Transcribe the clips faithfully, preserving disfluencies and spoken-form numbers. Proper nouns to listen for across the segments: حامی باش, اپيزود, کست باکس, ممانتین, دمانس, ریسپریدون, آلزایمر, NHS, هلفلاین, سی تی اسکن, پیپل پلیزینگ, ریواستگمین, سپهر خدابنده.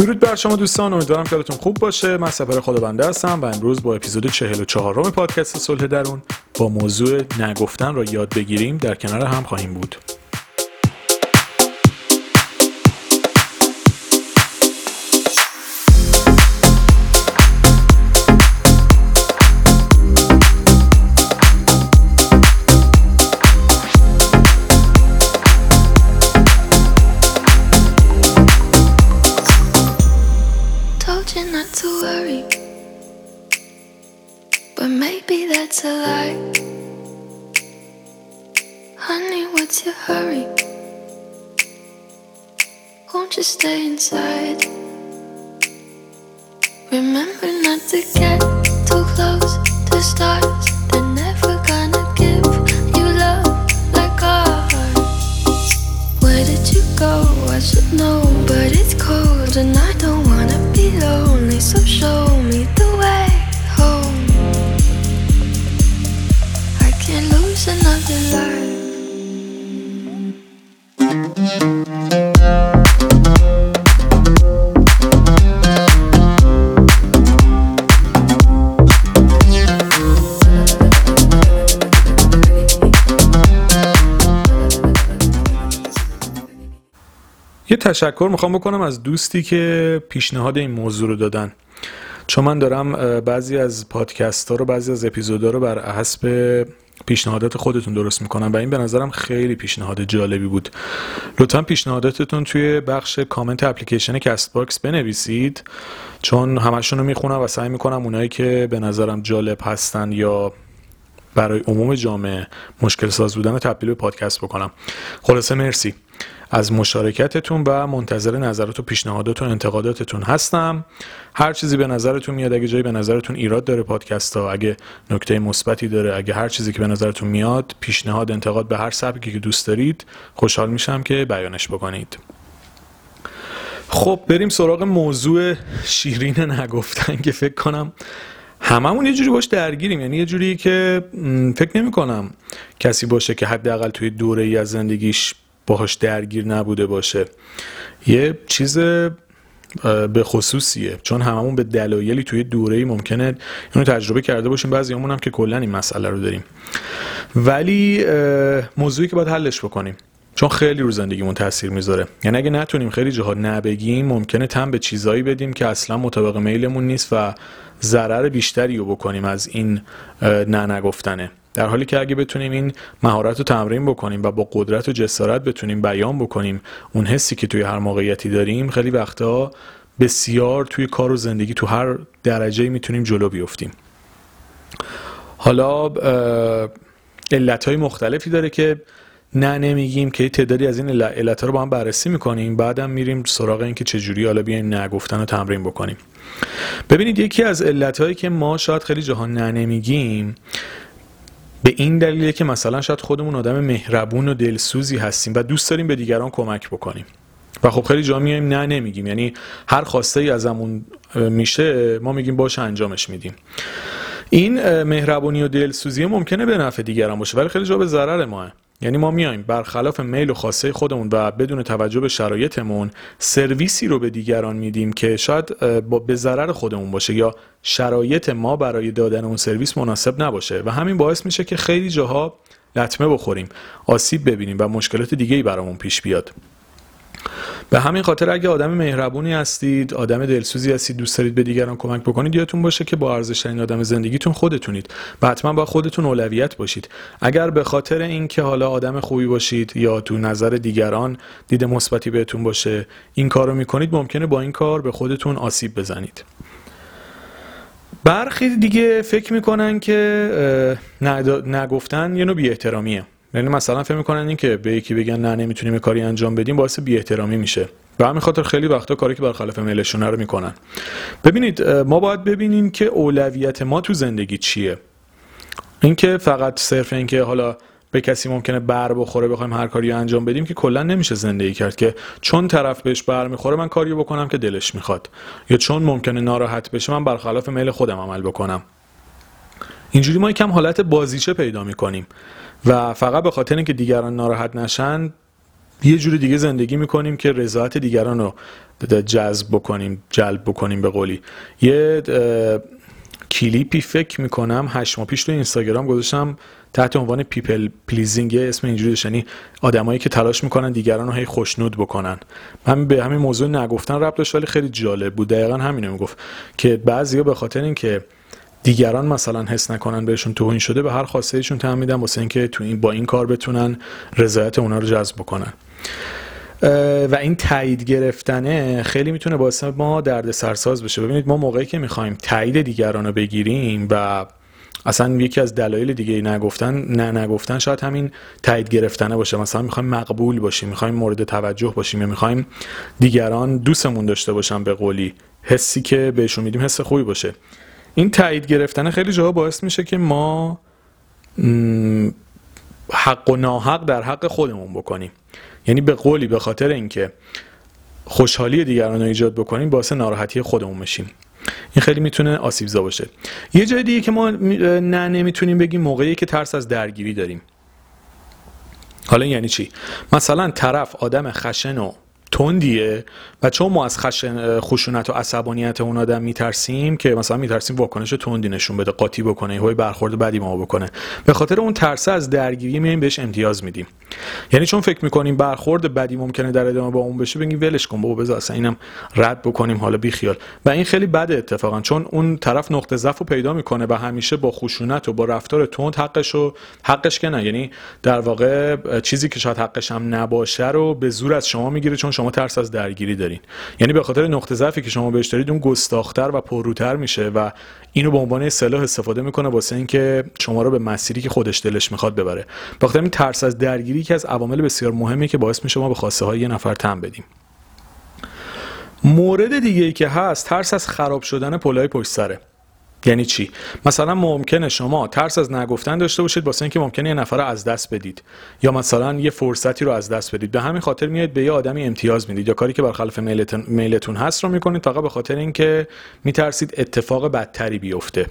درود بر شما دوستان، امیدوارم که حالتون خوب باشه. من سپهر خدابنده هستم و امروز با اپیزود چهل و چهارم پادکست صلح درون با موضوع نگفتن را یاد بگیریم در کنار هم خواهیم بود. یه تشکر میخوام بکنم از دوستی که پیشنهاد این موضوع رو دادن، چون من دارم بعضی از پادکست ها رو، بعضی از اپیزود ها رو بر حسب پیشنهادات خودتون درست میکنم و این به نظرم خیلی پیشنهاد جالبی بود. لطفا پیشنهاداتتون توی بخش کامنت اپلیکیشن کست باکس بنویسید، چون همشون رو میخونم و سعی میکنم اونایی که به نظرم جالب هستن یا برای عموم جامعه مشکل ساز بودن رو تبدیل به پادکست بکنم. خلاصه مرسی از مشارکتتون و منتظر نظرات و پیشنهادات و انتقاداتتون هستم. هر چیزی به نظرتون میاد، اگه جایی به نظرتون ایراد داره پادکست ها، اگه نکته مثبتی داره، اگه هر چیزی که به نظرتون میاد، پیشنهاد، انتقاد به هر سبکی که دوست دارید، خوشحال میشم که بیانش بکنید. خب بریم سراغ موضوع شیرین نگفتن که فکر کنم هممون یه جوری باش درگیریم، یعنی یه جوری که فکر نمی‌کنم کسی باشه که حداقل توی دوره‌ای از زندگیش باهاش درگیر نبوده باشه. یه چیز به خصوصیه، چون هممون به دلایلی توی دوره‌ای ممکنه اینو تجربه کرده باشیم، بعضیامون هم که کلاً این مسئله رو داریم، ولی موضوعی که باید حلش بکنیم چون خیلی رو زندگیمون تاثیر میذاره. یعنی اگه نتونیم خیلی جاها نبگیم، ممکنه تن به چیزایی بدیم که اصلا مطابق میلمون نیست و ضرر بیشتری رو بکنیم از این نه نگفتنه، در حالی که اگه بتونیم این مهارت رو تمرین بکنیم و با قدرت و جسارت بتونیم بیان بکنیم اون حسی که توی هر موقعیتی داریم، خیلی وقتا بسیار توی کار و زندگی تو هر درجه‌ای میتونیم جلو بیافتیم. حالا علت‌های مختلفی داره که نه نمیگیم، که تعدادی از این علت‌ها رو با هم بررسی می‌کنیم، بعدم میریم سراغ این که چجوری حالا بیایم نگفتن رو تمرین بکنیم. ببینید یکی از علت‌هایی که ما شاید خیلی جاها نه نمیگیم به این دلیله که مثلا شاید خودمون آدم مهربون و دلسوزی هستیم و دوست داریم به دیگران کمک بکنیم و خب خیلی جا میایم نه نمیگیم، یعنی هر خواسته ای ازمون میشه ما میگیم باشه انجامش میدیم. این مهربونی و دلسوزی ممکنه به نفع دیگران باشه ولی خیلی جا به ضرر ماه. یعنی ما میایم برخلاف میل و خواسته خودمون و بدون توجه به شرایطمون سرویسی رو به دیگران میدیم که شاید به ضرر خودمون باشه یا شرایط ما برای دادن اون سرویس مناسب نباشه و همین باعث میشه که خیلی جاها لطمه بخوریم، آسیب ببینیم و مشکلات دیگه‌ای برامون پیش بیاد. به همین خاطر اگه آدم مهربونی هستید، آدم دلسوزی هستید، دوست دارید به دیگران کمک بکنید، یادتون باشه که با ارزش‌ترین آدم زندگیتون خودتونید و حتما با خودتون اولویت باشید. اگر به خاطر اینکه حالا آدم خوبی باشید یا تو نظر دیگران دید مثبتی بهتون باشه این کارو میکنید، ممکنه با این کار به خودتون آسیب بزنید. برخی دیگه فکر میکنن که نگفتن یه نوع بی‌احترامیه، یعنی مثلا فکر میکنن این که به یکی بگن نه نمیتونیم کاری انجام بدیم باعث بی‌احترامی میشه و همین خاطر خیلی وقتا کاری که برخلاف میلشون رو میکنن. ببینید ما باید ببینیم که اولویت ما تو زندگی چیه. اینکه فقط صرف اینکه حالا به کسی ممکنه بر بخوره بخوایم هر کاری رو انجام بدیم که کلا نمیشه زندگی کرد، که چون طرف بهش بر میخوره من کاریو بکنم که دلش میخواد یا چون ممکنه ناراحت بشه من برخلاف میل خودم عمل بکنم. اینجوری ما یکم حالت بازیچه پیدا میکنیم و فقط به خاطر اینکه دیگران ناراحت نشن یه جوری دیگه زندگی میکنیم که رضایت دیگران رو جذب بکنیم، جلب بکنیم. به قولی یه کلیپی فکر میکنم هشت ماه پیش تو اینستاگرام گذاشتم تحت عنوان پیپل پلیزینگ، اسم اینجوری داشت، یعنی آدمایی که تلاش میکنن دیگران رو هی خوشنود بکنن. من به همین موضوع نگفتن ربط داشت ولی خیلی جالب بود. دقیقاً همینو میگفت که بعضیا به خاطر اینکه دیگران مثلا حس نکنن بهشون توهین شده، به هر خواسته‌ایشون تعمیم میدن واسه اینکه تو این با این کار بتونن رضایت اونا رو جذب بکنن. و این تایید گرفتنه خیلی میتونه باعث ما دردسرساز بشه. ببینید ما موقعی که میخوایم تایید دیگران رو بگیریم و اصلا یکی از دلایل دیگه نگفتن نه نگفتن شاید همین تایید گرفتنه باشه. مثلا میخوایم مقبول باشیم، میخوایم مورد توجه باشیم، میخوایم دیگران دوستمون داشته باشن. به قولی حسی که بهشون میدیم حس خوبی باشه. این تایید گرفتن خیلی جاها باعث میشه که ما حق و ناحق در حق خودمون بکنیم. یعنی به قولی به خاطر اینکه خوشحالی دیگران رو ایجاد بکنیم باعث ناراحتی خودمون میشیم. این خیلی میتونه آسیبزا باشه. یه جای دیگه که ما نه نمیتونیم بگیم موقعی که ترس از درگیری داریم. حالا یعنی چی؟ مثلا طرف آدم خشن و تندیه و چون ما از خشن خشونت و عصبانیت اون آدم میترسیم که مثلا میترسیم واکنش تندی نشون بده، قاطی بکنه، یهو برخورد بدی ما بکنه. به خاطر اون ترس از درگیری میایم بهش امتیاز میدیم. یعنی چون فکر میکنیم برخورد بدی ممکنه در ادامه با اون بشه، بگیم ولش کن بابا، بذار اصلا اینم رد بکنیم، حالا بی خیال. و این خیلی بده اتفاقا، چون اون طرف نقطه ضعف رو پیدا میکنه و همیشه با خشونت و با رفتار تند حقشو حقش که نه، یعنی در واقع چیزی که شاید حقش هم نباشه رو به زور از شما میگیره چون شما ترس از درگیری دارین. یعنی به خاطر نقطه ضعفی که شما بهش دارید اون گستاخ‌تر و پرروتر میشه و اینو به عنوان سلاح استفاده میکنه واسه اینکه شما رو به مسیری که خودش دلش میخواد ببره. به خاطر این ترس از درگیری که از عوامل بسیار مهمی که باعث میشه ما به خواسته های یه نفر تن بدیم. مورد دیگه‌ای که هست ترس از خراب شدن پلهای پشت سره. یعنی چی؟ مثلا ممکنه شما ترس از نگفتن داشته باشید واسه اینکه ممکنه یه نفر رو از دست بدید یا مثلا یه فرصتی رو از دست بدید. به همین خاطر میاد به یه آدمی امتیاز میدید یا کاری که برخلاف میلتون میلتون هست رو میکنید فقط به خاطر اینکه میترسید اتفاق بدتری بیفته.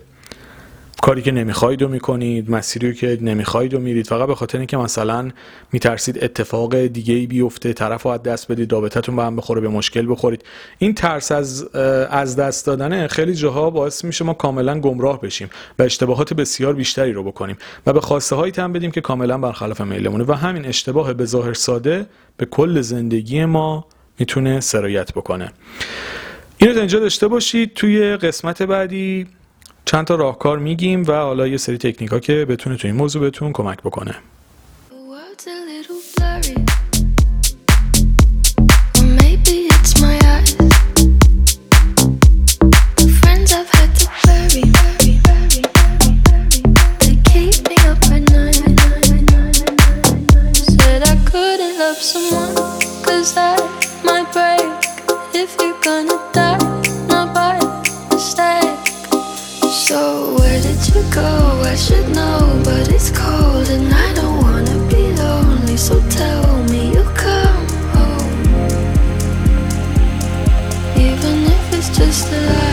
کاری که نمیخواید رو میکنید، مسیری که نمیخواید رو میرید فقط به خاطر اینکه مثلا میترسید اتفاق دیگه‌ای بیفته، طرفو از دست بدید، رابطتون به هم بخوره، به مشکل بخورید. این ترس از از دست دادن خیلی جاها باعث میشه ما کاملا گمراه بشیم و اشتباهات بسیار بیشتری رو بکنیم و به خواسته هایی تن بدیم که کاملا برخلاف میلمونه و همین اشتباه به ظاهر ساده به کل زندگی ما میتونه سرایت بکنه. اینو تا اینجا داشته باشید. توی قسمت بعدی چند تا راهکار میگیم و حالا یه سری تکنیک‌ها که بتونه تو این موضوع بهتون کمک بکنه. So where did you go? I should know, but it's cold and I don't wanna be lonely. So tell me you'll come home, even if it's just a lie.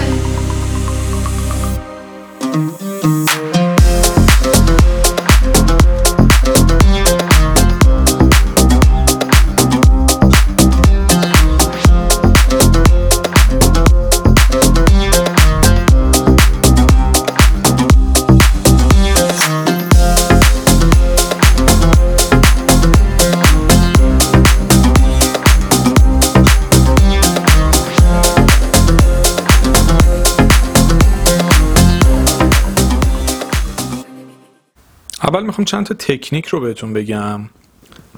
اول میخوام چند تا تکنیک رو بهتون بگم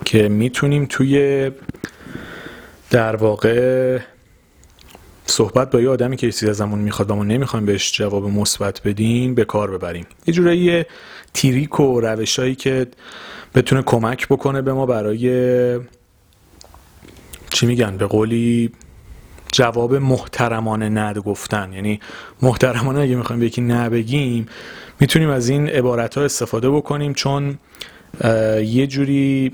که میتونیم توی در واقع صحبت با یه آدمی که چیزی ازمون میخواد و ما نمیخوایم بهش جواب مثبت بدیم به کار ببریم. یه جورایی تریک و روشایی که بتونه کمک بکنه به ما برای چی میگن به قولی جواب محترمانه نه گفتن. یعنی محترمانه اگه میخوایم به یکی نه بگیم میتونیم از این عبارت‌ها استفاده بکنیم، چون یه جوری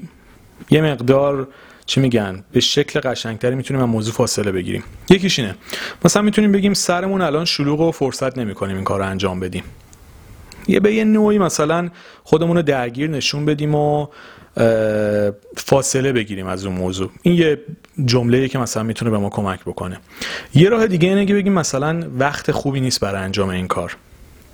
یه مقدار چی میگن به شکل قشنگتری میتونیم از موضوع فاصله بگیریم. یکیش اینه، مثلا میتونیم بگیم سرمون الان شلوغ و فرصت نمی‌کنیم این کارو انجام بدیم. یه به یه نوعی مثلا خودمون رو درگیر نشون بدیم و فاصله بگیریم از اون موضوع. این یه جمله‌ای که مثلا میتونه به ما کمک بکنه. یه راه دیگه اینه که بگیم مثلا وقت خوبی نیست برای انجام این کار،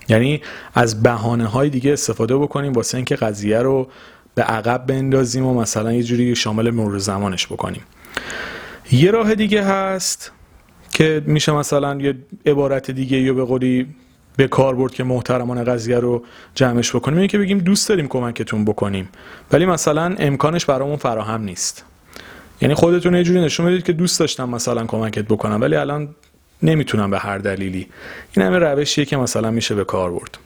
یعنی از بهانه‌های دیگه استفاده بکنیم واسه اینکه قضیه رو به عقب بندازیم و مثلا یه جوری شامل مرور زمانش بکنیم. یه راه دیگه هست که میشه مثلا یه عبارت دیگه یا به قولی به کار برد که محترمانه قضیه رو جمعش بکنیم، اینه که بگیم دوست داریم کمکتون بکنیم ولی مثلا امکانش برامون فراهم نیست. یعنی خودتون یه جوری نشون بدید که دوست داشتم مثلا کمکت بکنم ولی الان نمیتونم به هر دلیلی. این همه روشیه که مثلا میشه به کار برد.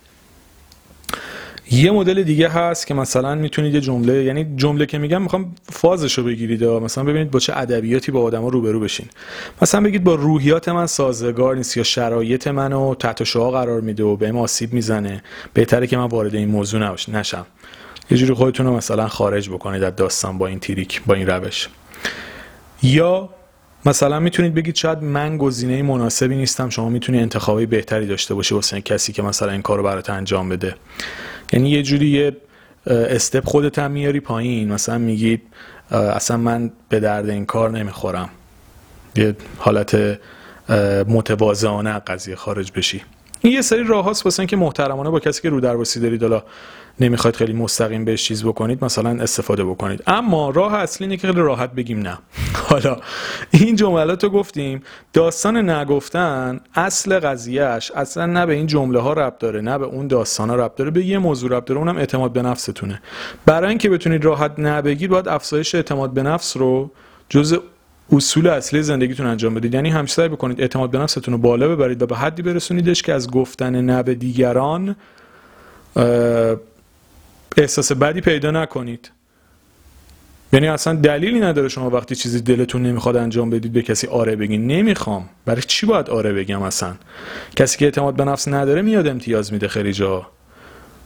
یه مدل دیگه هست که مثلا میتونید یه جمله، یعنی جمله که میگم میخوام فازشو بگیرید، مثلا ببینید با چه ادبیاتی با آدما روبرو بشین. مثلا بگید با روحیات من سازگار نیست، یا شرایط منو تحت شعاع قرار میده و بهم آسیب میزنه، بهتره که من وارد این موضوع نشم. یه جوری خودتون رو مثلا خارج بکنید از داستان با این تریک، با این روش. یا مثلا میتونید بگید شاید من گزینه مناسبی نیستم، شما میتونید انتخابی بهتری داشته باشی واسه کسی که مثلا این کارو برات انجام بده. یعنی یه جوری یه استپ خودت هم میاری پایین، مثلا میگی اصلا من به درد این کار نمیخورم، یه حالت متواضعانه قضیه خارج بشی. این یه سری راه هاست واسه اینکه محترمانه با کسی که رو در واسی دارید حالا نمیخواید خیلی مستقیم بهش چیز بکنید مثلا استفاده بکنید. اما راه اصلی اینه که خیلی راحت بگیم نه. حالا این جملاتو گفتیم، داستان نگفتن اصل قضیهش اصلا نه به این جمله ها ربط داره نه به اون داستانا ربط داره، به یه موضوع ربط داره، اونم اعتماد به نفستونه. برای اینکه بتونید راحت نبگید باید افزایش اعتماد به نفس رو جزء اصول اصلی زندگیتون انجام بدید. یعنی همیشه سعی بکنید اعتماد به نفستون رو بالا ببرید و به حدی برسونیدش که از گفتن نه به دیگران احساس بدی پیدا نکنید. یعنی اصلا دلیلی نداره شما وقتی چیزی دلتون نمیخواد انجام بدید به کسی آره بگین. نمیخوام، برای چی باید آره بگم؟ اصلا کسی که اعتماد به نفس نداره میاد امتیاز میده خیلی جاها.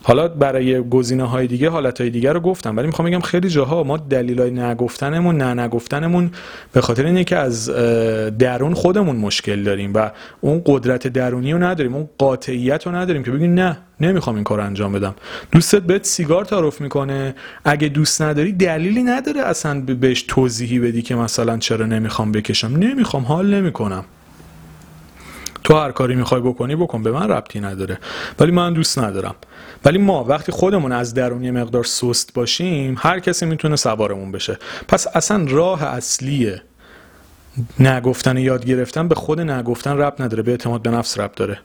حالا برای گزینه‌های دیگه، حالت‌های دیگه رو گفتم، ولی میخوام بگم خیلی جاها ما دلیلای نگفتنمون، نه نگفتنمون به خاطر اینه که از درون خودمون مشکل داریم و اون قدرت درونی رو نداریم، اون قاطعیت رو نداریم که بگیم نه نمیخوام این کار انجام بدم. دوستت بهت سیگار تعارف میکنه، اگه دوست نداری دلیلی نداره اصلا بهش توضیحی بدی که مثلا چرا نمیخوام بکشم. نمیخوام، حال نمیکنم، تو هر کاری میخوای بکنی بکن، به من ربطی نداره، ولی من دوست ندارم. ولی ما وقتی خودمون از درونی مقدار سست باشیم هر کسی میتونه سوارمون بشه. پس اصلا راه اصلیه نگفتن، یاد گرفتن به خود نگفتن ربط نداره، به اعتماد به نفس ربط داره.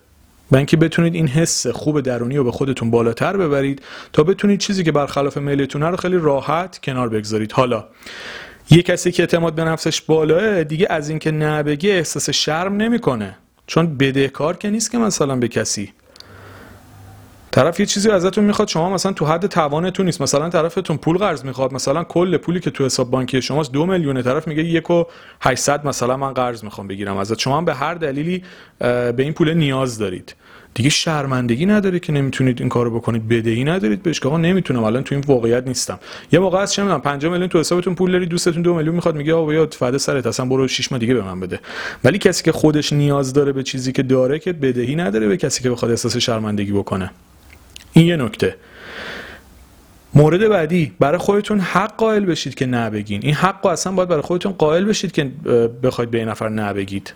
و اینکه بتونید این حس خوب درونی رو به خودتون بالاتر ببرید تا بتونید چیزی که برخلاف میلتونه رو خیلی راحت کنار بگذارید. حالا یه کسی که اعتماد به نفسش بالاه دیگه از اینکه نه بگه احساس شرم نمیکنه، چون بدهکار که نیست که مثلا به کسی. طرف یه چیزی ازتون میخواد، شما مثلا تو حد توانتون نیست، مثلا طرفتون پول قرض میخواد، مثلا کل پولی که تو حساب بانکی شماست دو میلیونه، طرف میگه یک و هشتصد مثلا من قرض میخوام بگیرم ازت، شما هم به هر دلیلی به این پول نیاز دارید، دیگه شرمندگی نداره که نمیتونید این کارو بکنید، بدهی ندارید بهش که آقا نمیتونم الان تو این واقعیت نیستم. یه موقع از چه میدونم پنج میلیون تو حسابتون پول داری، دوستتون دو میلیون میخواد، میگه آقا بیا فدا سرت اصلا برو شش ماه دیگه به من بده. ولی کسی که خودش نیاز داره به چیزی که داره که بدهی نداره به کسی که بخواد احساس شرمندگی بکنه. این یه نکته. مورد بعدی، برای خودتون حق قائل بشید که نه بگین. این حقو اصلا باید برای خودتون قائل بشید که بخواید به این نفر نه بگید.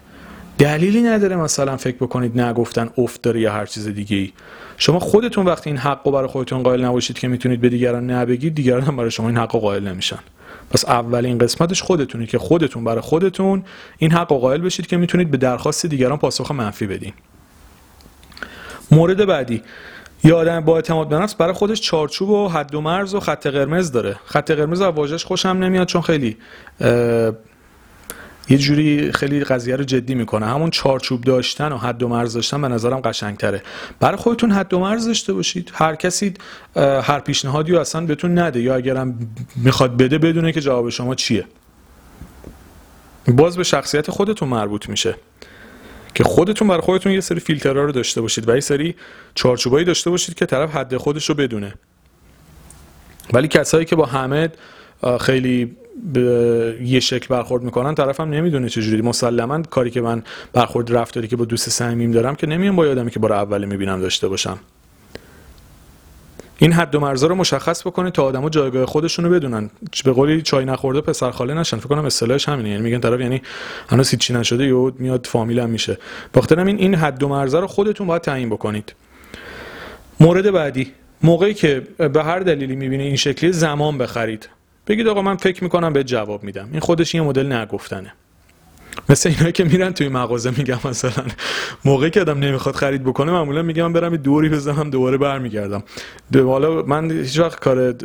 دلیلی نداره مثلا فکر بکنید نگفتن افت داره یا هر چیز دیگه ای. شما خودتون وقتی این حق رو برای خودتون قائل نباشید که میتونید به دیگران نبگید، دیگران هم برای شما این حق رو قائل نمیشن. پس اولین قسمتش خودتونه که خودتون برای خودتون این حق رو قائل بشید که میتونید به درخواست دیگران پاسخ منفی بدین. مورد بعدی، یه آدم با اعتماد به نفس برای خودش چارچوب و حد و مرز و خط قرمز داره. خط قرمز از واژه‌اش خوشم نمیاد چون خیلی یه جوری خیلی قضیه رو جدی میکنه. همون چارچوب داشتن و حد و مرز داشتن به نظرم قشنگتره. برای خودتون حد و مرز داشته باشید. هر کسی هر پیشنهادی رو اصلا بهتون نده، یا اگرم میخواد بده بدونه که جواب شما چیه. باز به شخصیت خودتون مربوط میشه که خودتون برای خودتون یه سری فیلترها رو داشته باشید و یه سری چارچوبایی داشته باشید که طرف حد خودش رو بدونه. ولی کسایی که با همه خیلی یه شکل برخورد میکنن طرفم نمیدونه چه جوری. مسلماً کاری که من برخورد رفتاری که با دوست صمیمیم دارم که نمیام با آدمی که بار اول میبینم داشته باشم. این حد و مرزا رو مشخص بکنید تا آدما جایگاه خودشون رو بدونن. به قولی چای نخورده پسر خاله نشن، فکر کنم اصطلاحش همینه، یعنی میگن طرف یعنی هنوز هیچ چی نشده یهو میاد فامیلم میشه. باخترم این این حد و مرزا رو خودتون باید تعیین بکنید. مورد بعدی، موقعی که به هر دلیلی میبینه این شکلی زمان بخرید، بگید آقا من فکر میکنم به جواب میدم. این خودش یه مدل نگفتنه، مثل اینایی که میرن توی مغازه میگم مثلا موقعی که آدم نمیخواد خرید بکنه معمولا میگم من برم یه دوری بزنم دوباره برمیگردم. حالا من هیچ وقت کار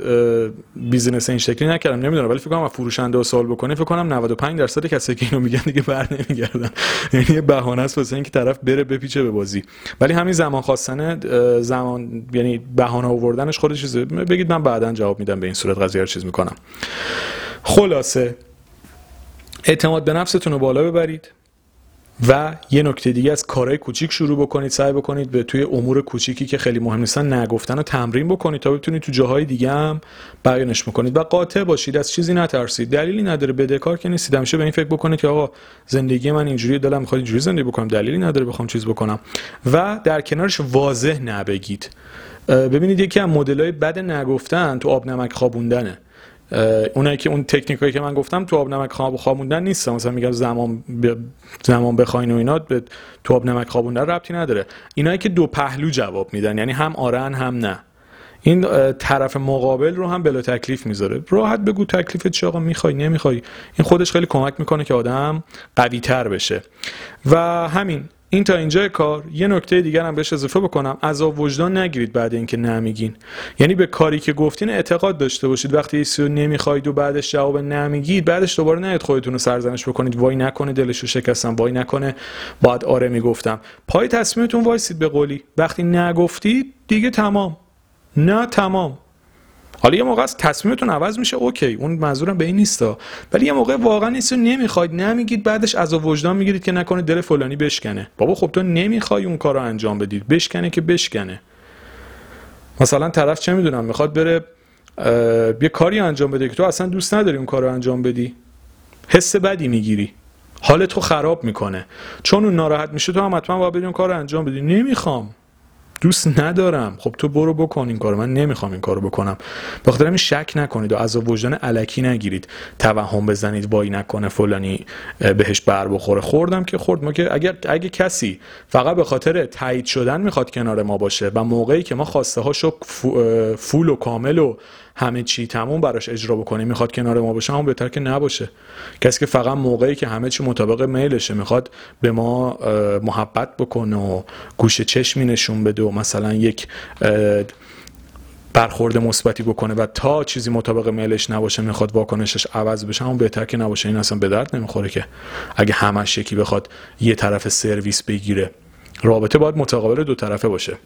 بیزینس این شکلی نکردم نمیدونم، ولی فکر کنم فروشنده و سوال بکنه فکر کنم نود و پنج درصد کسایی که اینو میگن دیگه برنمیگردن، یعنی یه بهانه است واسه اینکه طرف بره بپیچه به بازی. ولی همین زمان خواستن، زمان یعنی بهانه آوردنش خودش چیزه، بگید من بعداً جواب میدم به این صورت قضیه رو چیز میکنم. خلاصه اعتماد به نفستون رو بالا ببرید و یه نکته دیگه، از کارهای کوچیک شروع بکنید، سعی بکنید به توی امور کوچیکی که خیلی مهم نیستن نگفتن رو تمرین بکنید تا بتونید تو جاهای دیگه هم بیانش بکنید و قاطع باشید، از چیزی نترسید. دلیلی نداره، بدهکار که نیستید، همیشه به این فکر بکنید که آقا زندگی من اینجوریه، دلم می‌خواد اینجوری زندگی بکنم، دلیلی نداره بخوام چیز بکنم. و در کنارش واضح نبگید. ببینید یکی از مدل‌های بد نگفتن تو آب نمک خوابوندنه. اونایی که اون تکنیکایی که من گفتم تو آب نمک خواب خوابوندن نیست، مثلا میگم زمان ب... زمان بخواین و اینا به تو آب نمک خوابوندن ربطی نداره. اینایی که دو پهلو جواب میدن، یعنی هم آرن هم نه، این طرف مقابل رو هم بلا تکلیف میذاره. راحت بگو تکلیفت چیه، آقا میخوای نمیخوای، این خودش خیلی کمک میکنه که آدم قوی تر بشه. و همین این تا اینجای کار. یه نکته دیگر هم بهش اضافه بکنم، عذاب وجدان نگیرید بعد اینکه نمیگین، یعنی به کاری که گفتین اعتقاد داشته باشید. وقتی یه چیزی رو نمیخواید و بعدش جواب نمیگید، بعدش دوباره نهید خودتون رو سرزنش بکنید، وای نکنه دلشو شکستم، وای نکنه بعد آره میگفتم. پای تصمیمتون وایسید به قولی. وقتی نگفتید دیگه تمام، نه تمام. حالا یه موقع تصمیمتون عوض میشه، اوکی، اون منظورم به این نیستا، ولی یه موقع واقعا نیست، نمیخواید نمیگید، بعدش عذاب وجدان میگیرید که نکنه دل فلانی بشکنه. بابا خب تو نمیخوای اون کارو انجام بدید، بشکنه که بشکنه. مثلا طرف چه میدونم میخواد بره یه کاری انجام بده که تو اصلا دوست نداری اون کارو انجام بدی، حس بدی میگیری، حالت رو خراب میکنه، چون اون ناراحت میشه، تو هم حتما باید بدون کارو انجام بدی. نمیخوام، دوست ندارم، خب تو برو بکن این کارو، من نمیخوام این کارو بکنم. به خاطر همین شک نکنید و عذاب وجدان الکی نگیرید، توهم بزنید وای نکنه فلانی بهش بر بخوره، خوردم که خورد. ما که اگر اگه کسی فقط به خاطر تایید شدن میخواد کنار ما باشه و موقعی که ما خواسته هاشو فول و کامل و همه چی تموم براش اجرا بکنه میخواد کنار ما باشه، اون بهتر که نباشه. کسی که فقط موقعی که همه چی مطابق میلشه میخواد به ما محبت بکنه و گوش چشمی نشون بده و مثلا یک برخورد مثبتی بکنه و تا چیزی مطابق میلش نباشه میخواد واکنشش عوض بشه، اون بهتر که نباشه. این اصلا به درد نمیخوره که اگه همش یکی بخواد یه طرف سرویس بگیره، رابطه باید متقابل دو طرفه باشه.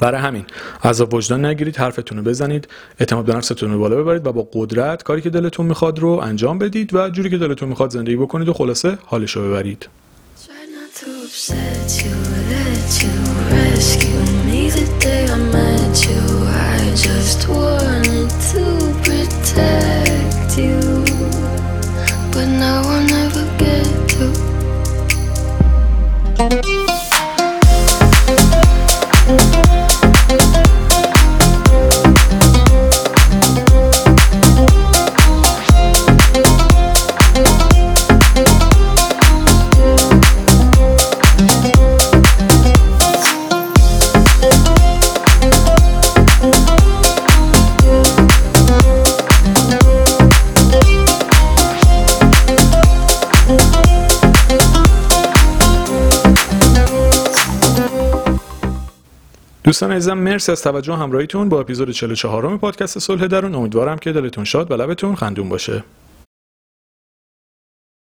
برای همین عذاب وجدان نگیرید، حرفتون رو بزنید، اعتماد به نفستون رو بالا ببرید و با قدرت کاری که دلتون میخواد رو انجام بدید و جوری که دلتون میخواد زندگی بکنید و خلاصه حالش رو ببرید. دوستان عزیزم مرسی از توجه و همراهیتون با اپیزود چهل و چهارم پادکست صلح درون. امیدوارم که دلتون شاد و لبتون خندون باشه.